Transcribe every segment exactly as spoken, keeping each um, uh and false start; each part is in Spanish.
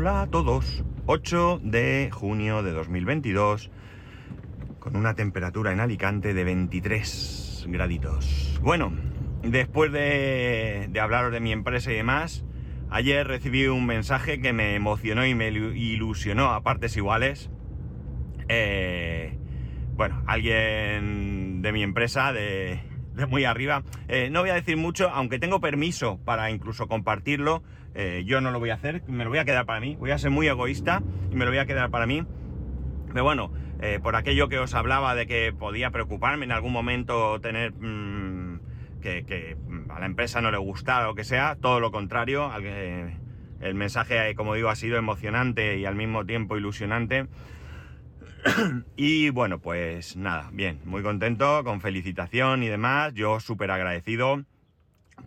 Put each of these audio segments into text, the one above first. Hola a todos, ocho de junio de dos mil veintidós, con una temperatura en Alicante de veintitrés graditos. Bueno, después de, de hablaros de mi empresa y demás, ayer recibí un mensaje que me emocionó y me ilusionó a partes iguales. Eh, bueno, alguien de mi empresa, de, de muy arriba, eh, no voy a decir mucho, aunque tengo permiso para incluso compartirlo. Eh, yo no lo voy a hacer, me lo voy a quedar para mí, voy a ser muy egoísta y me lo voy a quedar para mí. Pero bueno, eh, por aquello que os hablaba de que podía preocuparme en algún momento tener mmm, que, que a la empresa no le gustara o que sea, todo lo contrario, eh, el mensaje, como digo, ha sido emocionante y al mismo tiempo ilusionante. Y bueno, pues nada, bien, muy contento, con felicitación y demás, yo súper agradecido.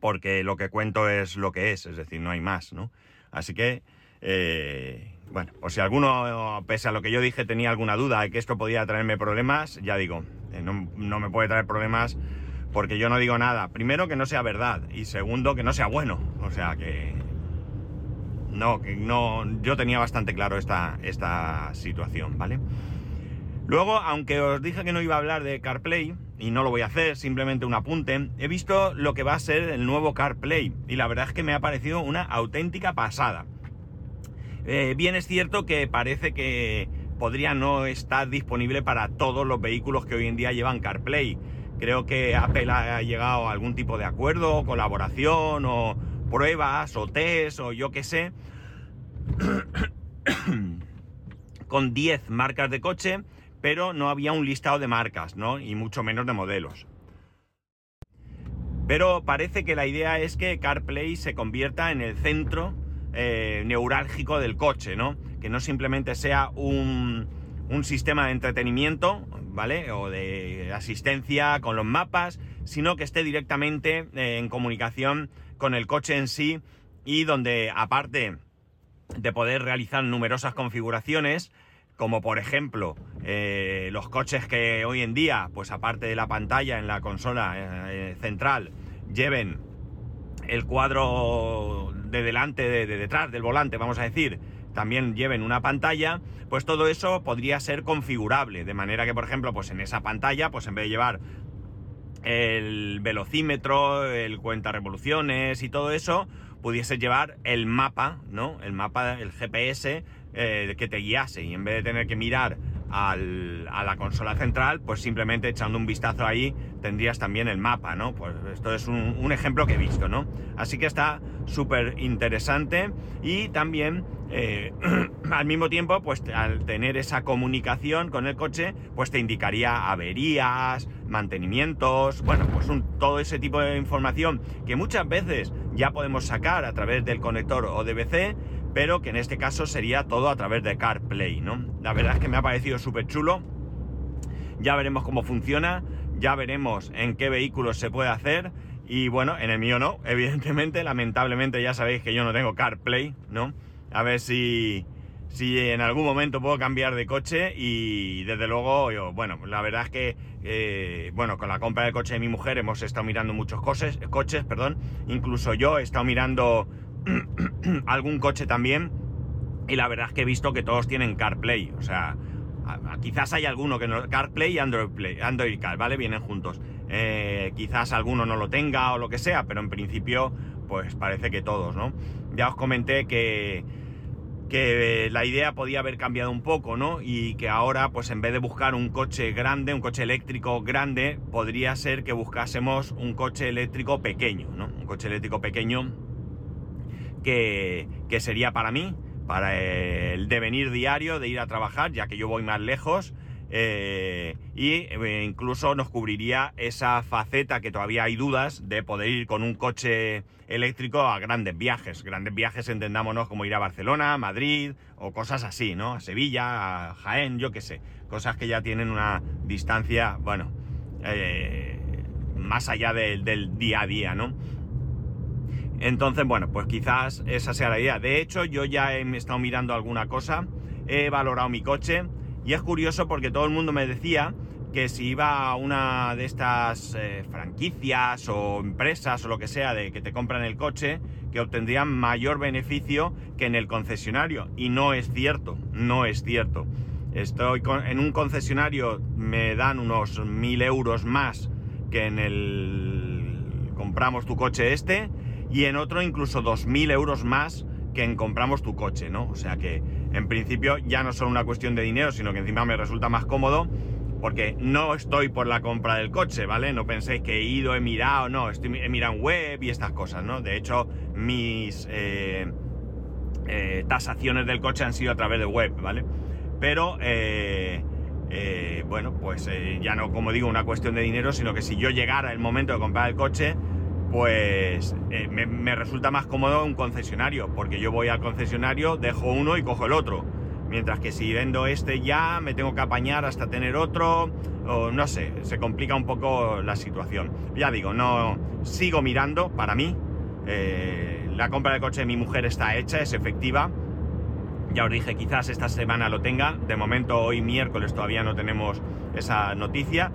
Porque lo que cuento es lo que es, es decir, no hay más, ¿no? Así que, eh, bueno, por si alguno, pese a lo que yo dije, tenía alguna duda de que esto podía traerme problemas, ya digo, eh, no, no me puede traer problemas porque yo no digo nada. Primero, que no sea verdad, y segundo, que no sea bueno. O sea, que no, que no, yo tenía bastante claro esta, esta situación, ¿vale? Luego, aunque os dije que no iba a hablar de CarPlay, y no lo voy a hacer, simplemente un apunte, he visto lo que va a ser el nuevo CarPlay, y la verdad es que me ha parecido una auténtica pasada. Eh, bien es cierto que parece que podría no estar disponible para todos los vehículos que hoy en día llevan CarPlay. Creo que Apple ha llegado a algún tipo de acuerdo, o colaboración, o pruebas, o test, o yo qué sé, con diez marcas de coche, pero no había un listado de marcas, ¿no? Y mucho menos de modelos. Pero parece que la idea es que CarPlay se convierta en el centro eh, neurálgico del coche, ¿no? Que no simplemente sea un, un sistema de entretenimiento, ¿vale? O de asistencia con los mapas, sino que esté directamente eh, en comunicación con el coche en sí, y donde, aparte de poder realizar numerosas configuraciones, como por ejemplo eh, los coches que hoy en día, pues aparte de la pantalla en la consola eh, central, lleven el cuadro de delante, de, de detrás del volante, vamos a decir, también lleven una pantalla, pues todo eso podría ser configurable, de manera que, por ejemplo, pues en esa pantalla, pues en vez de llevar el velocímetro, el cuenta revoluciones y todo eso, pudiese llevar el mapa, ¿no? El mapa, el G P S, Eh, que te guiase, y en vez de tener que mirar al, a la consola central, pues simplemente echando un vistazo ahí tendrías también el mapa, ¿no? Pues esto es un, un ejemplo que he visto, ¿no? Así que está súper interesante, y también eh, al mismo tiempo, pues al tener esa comunicación con el coche, pues te indicaría averías, mantenimientos, bueno, pues un, todo ese tipo de información que muchas veces ya podemos sacar a través del conector O D B C, pero que en este caso sería todo a través de CarPlay, ¿no? La verdad es que me ha parecido súper chulo. Ya veremos cómo funciona, ya veremos en qué vehículos se puede hacer, y bueno, en el mío no, evidentemente, lamentablemente ya sabéis que yo no tengo CarPlay, ¿no? A ver si, si en algún momento puedo cambiar de coche, y desde luego, yo, bueno, la verdad es que, eh, bueno, con la compra del coche de mi mujer hemos estado mirando muchos coches, coches, perdón, incluso yo he estado mirando algún coche también, y la verdad es que he visto que todos tienen CarPlay, o sea, a, a, quizás hay alguno que no, CarPlay y Android, Play, Android Car, ¿vale? Vienen juntos, eh, quizás alguno no lo tenga o lo que sea, pero en principio pues parece que todos, ¿no? Ya os comenté que, que la idea podía haber cambiado un poco, ¿no? Y que ahora, pues en vez de buscar un coche grande, un coche eléctrico grande, podría ser que buscásemos un coche eléctrico pequeño, ¿no? Un coche eléctrico pequeño Que, que sería para mí, para el devenir diario de ir a trabajar, ya que yo voy más lejos, eh, y incluso nos cubriría esa faceta que todavía hay dudas de poder ir con un coche eléctrico a grandes viajes, grandes viajes entendámonos como ir a Barcelona, Madrid o cosas así, ¿no? A Sevilla, a Jaén, yo qué sé, cosas que ya tienen una distancia, bueno, eh, más allá de, del día a día, ¿no? Entonces, bueno, pues quizás esa sea la idea. De hecho, yo ya he estado mirando alguna cosa, he valorado mi coche, y es curioso porque todo el mundo me decía que si iba a una de estas eh, franquicias o empresas o lo que sea de que te compran el coche, que obtendrían mayor beneficio que en el concesionario. Y no es cierto, no es cierto. Estoy con, en un concesionario me dan unos mil euros más que en el compramos tu coche este, y en otro incluso dos mil euros más que en compramos tu coche, ¿no? O sea que en principio ya no solo una cuestión de dinero, sino que encima me resulta más cómodo, porque no estoy por la compra del coche, ¿vale? No penséis que he ido, he mirado, no, estoy, he mirado en web y estas cosas, ¿no? De hecho, mis eh, eh, tasaciones del coche han sido a través de web, ¿vale? Pero, eh, eh, bueno, pues eh, ya no, como digo, una cuestión de dinero, sino que si yo llegara el momento de comprar el coche, pues eh, me, me resulta más cómodo un concesionario, porque yo voy al concesionario, dejo uno y cojo el otro. Mientras que si vendo este ya me tengo que apañar hasta tener otro, o no sé, se complica un poco la situación. Ya digo, no sigo mirando, para mí, eh, la compra del coche de mi mujer está hecha, es efectiva. Ya os dije, quizás esta semana lo tenga, de momento hoy miércoles todavía no tenemos esa noticia.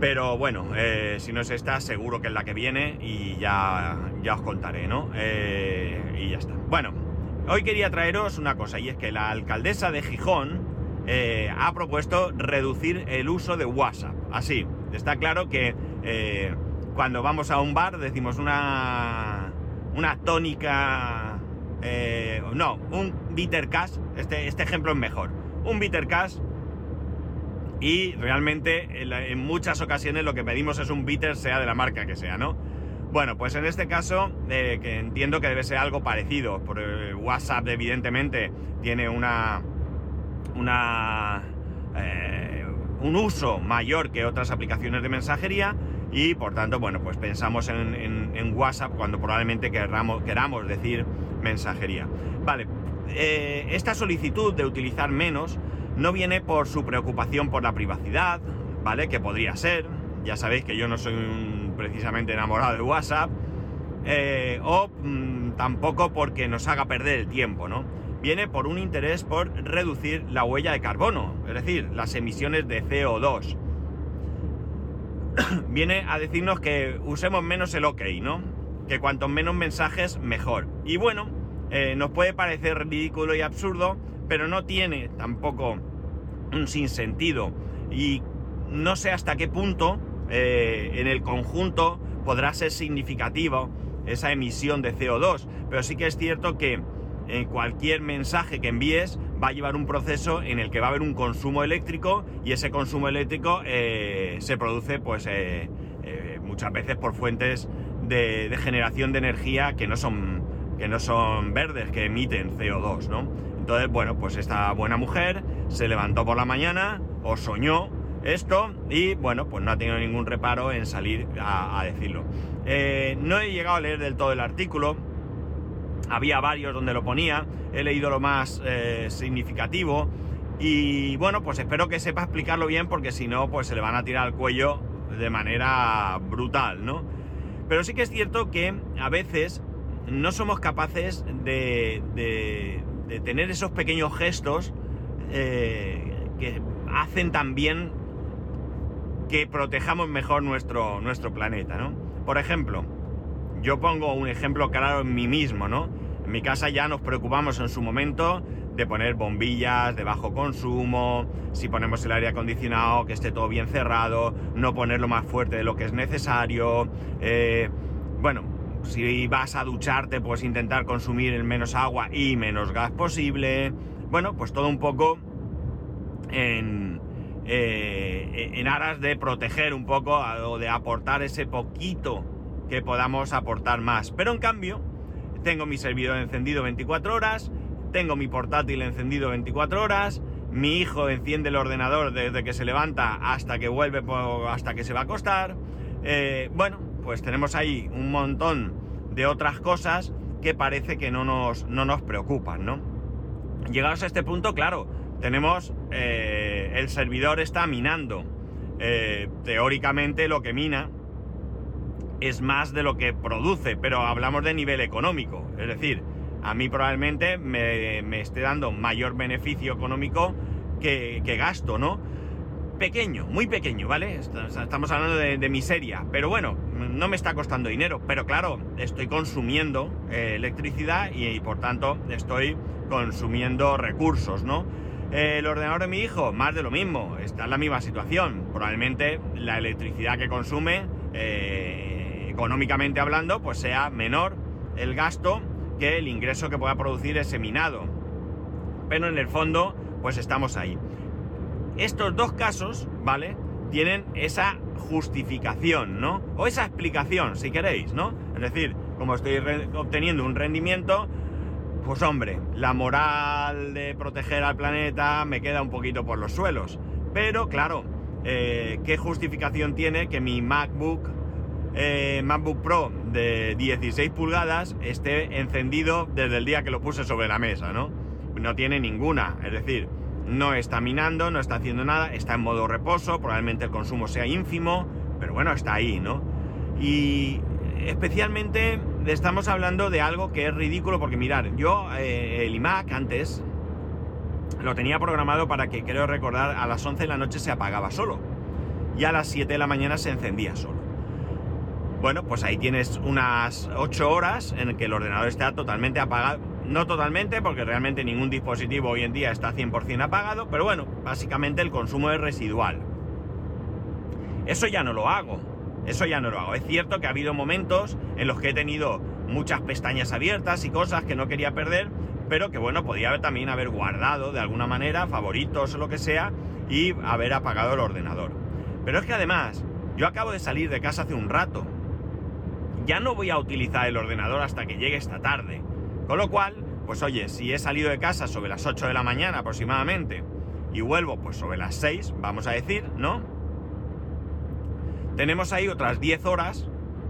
Pero bueno, eh, si no es esta, seguro que es la que viene y ya, ya os contaré, ¿no? Eh, y ya está. Bueno. Hoy quería traeros una cosa, y es que la alcaldesa de Gijón eh, ha propuesto reducir el uso de WhatsApp. Así, está claro que eh, cuando vamos a un bar decimos una, una tónica... Eh, no, un Bitter Kas, este, este ejemplo es mejor. Un Bitter Kas, y realmente en, la, en muchas ocasiones lo que pedimos es un bitter, sea de la marca que sea, ¿no? Bueno, pues en este caso, eh, que entiendo que debe ser algo parecido. Por, eh, WhatsApp, evidentemente, tiene una, una eh, un uso mayor que otras aplicaciones de mensajería, y por tanto, bueno, pues pensamos en, en, en WhatsApp cuando probablemente queramos, queramos decir mensajería. Vale, eh, esta solicitud de utilizar menos no viene por su preocupación por la privacidad, ¿vale? Que podría ser, ya sabéis que yo no soy un precisamente enamorado de WhatsApp, eh, o mmm, tampoco porque nos haga perder el tiempo, ¿no? Viene por un interés por reducir la huella de carbono, es decir, las emisiones de C O dos. Viene a decirnos que usemos menos el OK, ¿no? Que cuanto menos mensajes, mejor. Y bueno, eh, nos puede parecer ridículo y absurdo, pero no tiene tampoco un sinsentido. Y no sé hasta qué punto... Eh, en el conjunto podrá ser significativo esa emisión de C O dos, pero sí que es cierto que eh, cualquier mensaje que envíes va a llevar un proceso en el que va a haber un consumo eléctrico, y ese consumo eléctrico eh, se produce pues eh, eh, muchas veces por fuentes de, de generación de energía que no son, que no son verdes, que emiten C O dos, ¿no? Entonces, bueno, pues esta buena mujer se levantó por la mañana o soñó esto, y bueno, pues no ha tenido ningún reparo en salir a, a decirlo. Eh, no he llegado a leer del todo el artículo, había varios donde lo ponía, he leído lo más eh, significativo, y bueno, pues espero que sepa explicarlo bien, porque si no, pues se le van a tirar al cuello de manera brutal, ¿no? Pero sí que es cierto que a veces no somos capaces de, de, de tener esos pequeños gestos eh, que hacen también que protejamos mejor nuestro, nuestro planeta, ¿no? Por ejemplo, yo pongo un ejemplo claro en mí mismo, ¿no? En mi casa ya nos preocupamos en su momento de poner bombillas de bajo consumo, si ponemos el aire acondicionado, que esté todo bien cerrado, no ponerlo más fuerte de lo que es necesario, eh, bueno, si vas a ducharte, pues intentar consumir el menos agua y menos gas posible, bueno, pues todo un poco en... Eh, en aras de proteger un poco o de aportar ese poquito que podamos aportar más. Pero en cambio, tengo mi servidor encendido veinticuatro horas, tengo mi portátil encendido veinticuatro horas, mi hijo enciende el ordenador desde que se levanta hasta que vuelve, hasta que se va a acostar. Eh, bueno, pues tenemos ahí un montón de otras cosas que parece que no nos, no nos preocupan, ¿no? Llegados a este punto, claro, tenemos, eh, el servidor está minando. Eh, teóricamente lo que mina es más de lo que produce, pero hablamos de nivel económico. Es decir, a mí probablemente me, me esté dando mayor beneficio económico que, que gasto, ¿no? pequeño, muy pequeño, ¿vale? Estamos hablando de, de miseria, pero bueno, no me está costando dinero, pero claro, estoy consumiendo eh, electricidad y, y por tanto estoy consumiendo recursos, ¿no? Eh, el ordenador de mi hijo, más de lo mismo, está en la misma situación, probablemente la electricidad que consume, eh, económicamente hablando, pues sea menor el gasto que el ingreso que pueda producir ese minado, pero en el fondo, pues estamos ahí. Estos dos casos, ¿vale? Tienen esa justificación, ¿no? O esa explicación, si queréis, ¿no? Es decir, como estoy obteniendo un rendimiento, pues hombre, la moral de proteger al planeta me queda un poquito por los suelos. Pero, claro, eh, ¿qué justificación tiene que mi MacBook, eh, MacBook Pro de dieciséis pulgadas esté encendido desde el día que lo puse sobre la mesa, ¿no? No tiene ninguna, es decir... No está minando, no está haciendo nada, está en modo reposo, probablemente el consumo sea ínfimo, pero bueno, está ahí, ¿no? Y especialmente estamos hablando de algo que es ridículo, porque mirar, yo eh, el iMac antes lo tenía programado para que, creo recordar, a las once de la noche se apagaba solo y a las siete de la mañana se encendía solo. Bueno, pues ahí tienes unas ocho horas en que el ordenador está totalmente apagado. No totalmente, porque realmente ningún dispositivo hoy en día está cien por cien apagado, pero bueno, básicamente el consumo es residual. Eso ya no lo hago, eso ya no lo hago. Es cierto que ha habido momentos en los que he tenido muchas pestañas abiertas y cosas que no quería perder, pero que bueno, podía también haber guardado de alguna manera, favoritos o lo que sea, y haber apagado el ordenador. Pero es que además, yo acabo de salir de casa hace un rato. Ya no voy a utilizar el ordenador hasta que llegue esta tarde. Con lo cual, pues oye, si he salido de casa sobre las ocho de la mañana aproximadamente y vuelvo pues sobre las seis, vamos a decir, ¿no? Tenemos ahí otras diez horas,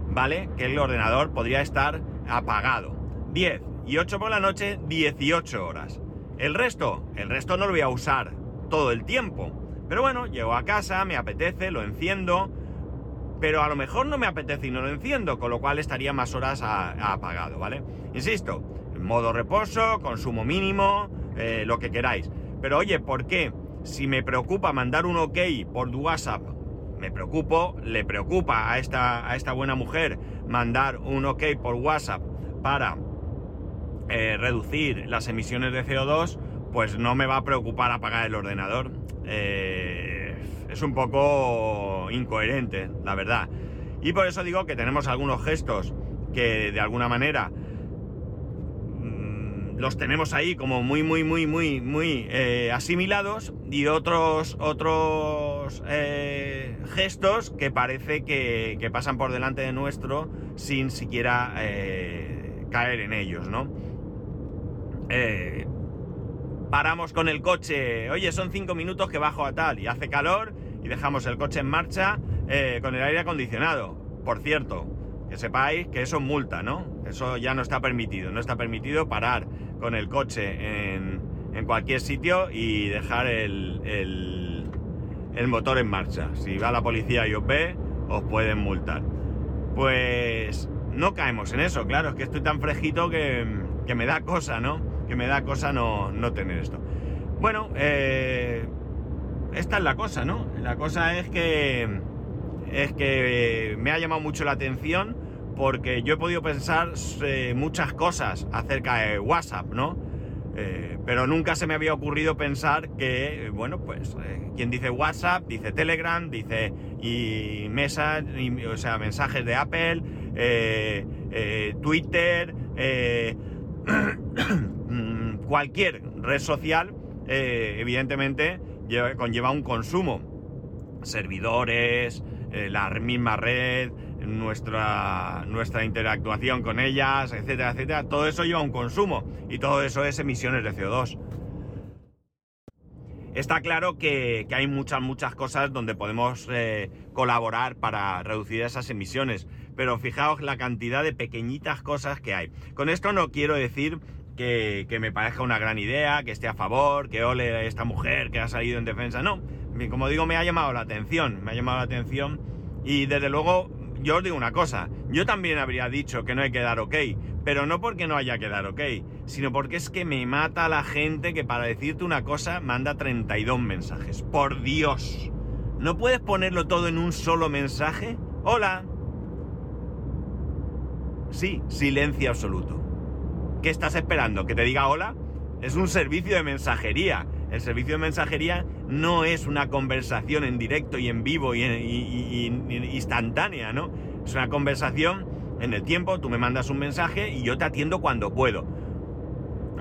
¿vale? Que el ordenador podría estar apagado. diez y ocho por la noche, dieciocho horas. El resto, el resto no lo voy a usar todo el tiempo. Pero bueno, llego a casa, me apetece, lo enciendo, pero a lo mejor no me apetece y no lo enciendo, con lo cual estaría más horas a, a apagado, ¿vale? Insisto, modo reposo, consumo mínimo, eh, lo que queráis. Pero oye, ¿por qué? Si me preocupa mandar un ok por WhatsApp, me preocupo, le preocupa a esta, a esta buena mujer mandar un ok por WhatsApp para eh, reducir las emisiones de C O dos, pues no me va a preocupar apagar el ordenador. Eh, es un poco incoherente, la verdad. Y por eso digo que tenemos algunos gestos que de alguna manera los tenemos ahí como muy, muy, muy, muy, muy eh, asimilados, y otros otros eh, gestos que parece que, que pasan por delante de nuestro sin siquiera eh, caer en ellos, ¿no? Eh, paramos con el coche, oye, son cinco minutos que bajo a tal, y hace calor y dejamos el coche en marcha eh, con el aire acondicionado. Por cierto, que sepáis que eso es multa, ¿no? Eso ya no está permitido, no está permitido parar con el coche en, en cualquier sitio y dejar el, el, el motor en marcha. Si va la policía y os ve, os pueden multar. Pues no caemos en eso, claro, es que estoy tan fresquito que, que me da cosa, ¿no? Que me da cosa no, no tener esto. Bueno, eh, esta es la cosa, ¿no? La cosa es que, es que me ha llamado mucho la atención, porque yo he podido pensar eh, muchas cosas acerca de WhatsApp, ¿no? Eh, pero nunca se me había ocurrido pensar que, bueno, pues, eh, quien dice WhatsApp, dice Telegram, dice y mesa, y, o sea, mensajes de Apple, eh, eh, Twitter, eh, cualquier red social, eh, evidentemente, lleva, conlleva un consumo. Servidores, eh, la misma red... Nuestra, nuestra interactuación con ellas, etcétera, etcétera. Todo eso lleva un consumo y todo eso es emisiones de C O dos. Está claro que, que hay muchas, muchas cosas donde podemos eh, colaborar para reducir esas emisiones, pero fijaos la cantidad de pequeñitas cosas que hay. Con esto no quiero decir que, que me parezca una gran idea, que esté a favor, que ole a esta mujer que ha salido en defensa. No, como digo, me ha llamado la atención, me ha llamado la atención y desde luego... Yo os digo una cosa, yo también habría dicho que no hay que dar ok, pero no porque no haya que dar ok, sino porque es que me mata la gente que para decirte una cosa manda treinta y dos mensajes. ¡Por Dios! ¿No puedes ponerlo todo en un solo mensaje? ¡Hola! Sí, silencio absoluto. ¿Qué estás esperando? ¿Que te diga hola? Es un servicio de mensajería. El servicio de mensajería no es una conversación en directo y en vivo y, en, y, y, y instantánea, ¿no? Es una conversación en el tiempo, tú me mandas un mensaje y yo te atiendo cuando puedo.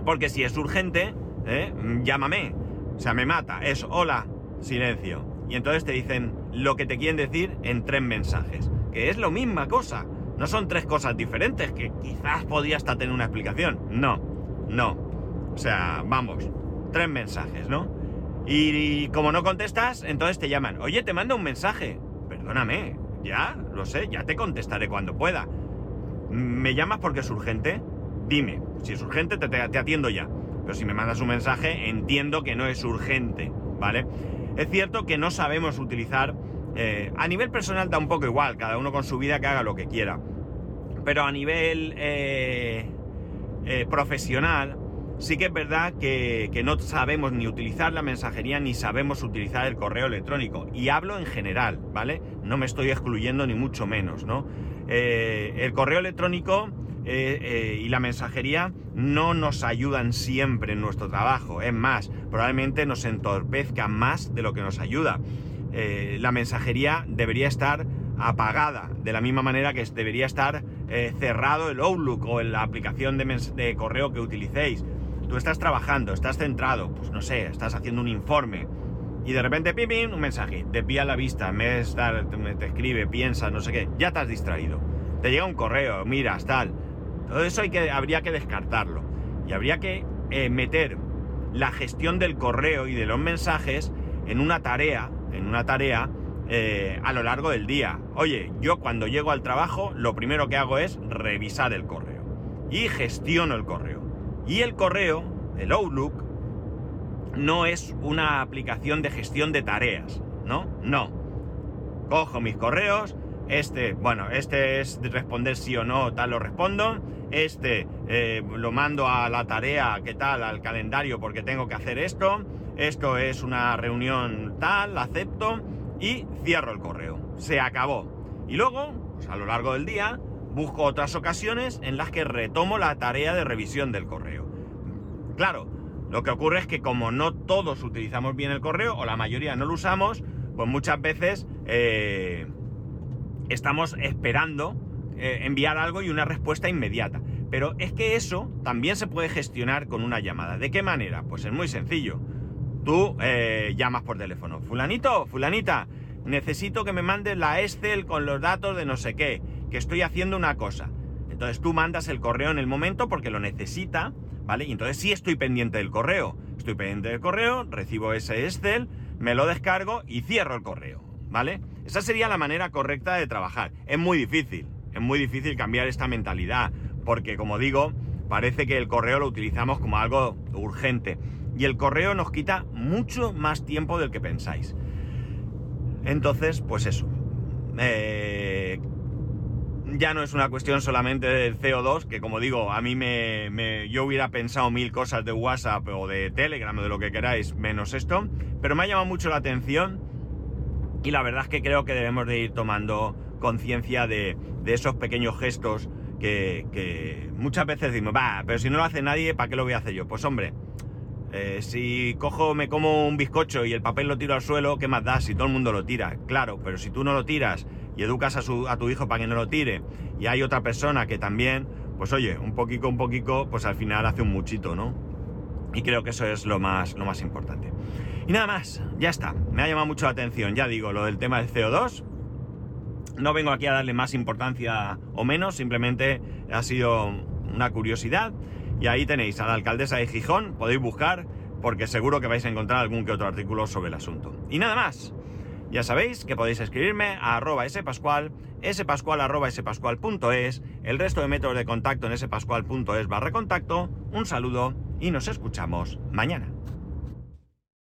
Porque si es urgente, ¿eh? llámame. O sea, me mata. Es hola, silencio. Y entonces te dicen lo que te quieren decir en tres mensajes. Que es la misma cosa. No son tres cosas diferentes, que quizás podría hasta tener una explicación. No, no. O sea, vamos, tres mensajes, ¿no? Y, y como no contestas, entonces te llaman. Oye, te mando un mensaje. Perdóname, ya, lo sé, ya te contestaré cuando pueda. ¿Me llamas porque es urgente? Dime, si es urgente te, te, te atiendo ya. Pero si me mandas un mensaje, entiendo que no es urgente, ¿vale? Es cierto que no sabemos utilizar... Eh, a nivel personal da un poco igual, cada uno con su vida que haga lo que quiera. Pero a nivel eh, eh, profesional sí que es verdad que, que no sabemos ni utilizar la mensajería ni sabemos utilizar el correo electrónico. Y hablo en general, ¿vale? No me estoy excluyendo ni mucho menos, ¿no? Eh, el correo electrónico eh, eh, y la mensajería no nos ayudan siempre en nuestro trabajo. Es más, probablemente nos entorpezca más de lo que nos ayuda. Eh, la mensajería debería estar apagada, de la misma manera que debería estar eh, cerrado el Outlook o la aplicación de, de correo que utilicéis. Tú estás trabajando, estás centrado, pues no sé, estás haciendo un informe y de repente pim pim, un mensaje, desvía la vista, en vez de te escribe, piensa, no sé qué, ya te has distraído, te llega un correo, miras, tal, todo eso hay que, habría que descartarlo y habría que eh, meter la gestión del correo y de los mensajes en una tarea en una tarea eh, a lo largo del día. Oye, yo cuando llego al trabajo lo primero que hago es revisar el correo y gestiono el correo. Y el correo, el Outlook, no es una aplicación de gestión de tareas, ¿no? No. Cojo mis correos, este, bueno, este es de responder sí o no, tal lo respondo, este eh, lo mando a la tarea, ¿qué tal? Al calendario porque tengo que hacer esto. Esto es una reunión tal, la acepto y cierro el correo. Se acabó. Y luego, pues a lo largo del día, busco otras ocasiones en las que retomo la tarea de revisión del correo. Claro, lo que ocurre es que como no todos utilizamos bien el correo, o la mayoría no lo usamos, pues muchas veces eh, estamos esperando eh, enviar algo y una respuesta inmediata. Pero es que eso también se puede gestionar con una llamada. ¿De qué manera? Pues es muy sencillo. Tú eh, llamas por teléfono. Fulanito, fulanita, necesito que me mandes la Excel con los datos de no sé qué, que estoy haciendo una cosa. Entonces tú mandas el correo en el momento porque lo necesita, ¿vale? Y entonces sí estoy pendiente del correo. Estoy pendiente del correo, recibo ese Excel, me lo descargo y cierro el correo, ¿vale? Esa sería la manera correcta de trabajar. Es muy difícil, es muy difícil cambiar esta mentalidad porque, como digo, parece que el correo lo utilizamos como algo urgente. Y el correo nos quita mucho más tiempo del que pensáis. Entonces, pues eso. Eh, ya no es una cuestión solamente del C O dos, que como digo, a mí me, me... yo hubiera pensado mil cosas de WhatsApp o de Telegram o de lo que queráis, menos esto. Pero me ha llamado mucho la atención y la verdad es que creo que debemos de ir tomando conciencia de, de esos pequeños gestos que, que muchas veces decimos, va, pero si no lo hace nadie, ¿para qué lo voy a hacer yo? Pues hombre... Eh, si cojo, me como un bizcocho y el papel lo tiro al suelo, ¿qué más da si todo el mundo lo tira? Claro, pero si tú no lo tiras y educas a, su, a tu hijo para que no lo tire y hay otra persona que también, pues oye, un poquito, un poquito, pues al final hace un muchito, ¿no? Y creo que eso es lo más, lo más importante. Y nada más, ya está, me ha llamado mucho la atención, ya digo, lo del tema del C O dos. No vengo aquí a darle más importancia o menos, simplemente ha sido una curiosidad. Y ahí tenéis a la alcaldesa de Gijón, podéis buscar porque seguro que vais a encontrar algún que otro artículo sobre el asunto. Y nada más, ya sabéis que podéis escribirme a arroba spascual, spascual arroba spascual.es, el resto de métodos de contacto en spascual.es barra contacto, un saludo y nos escuchamos mañana.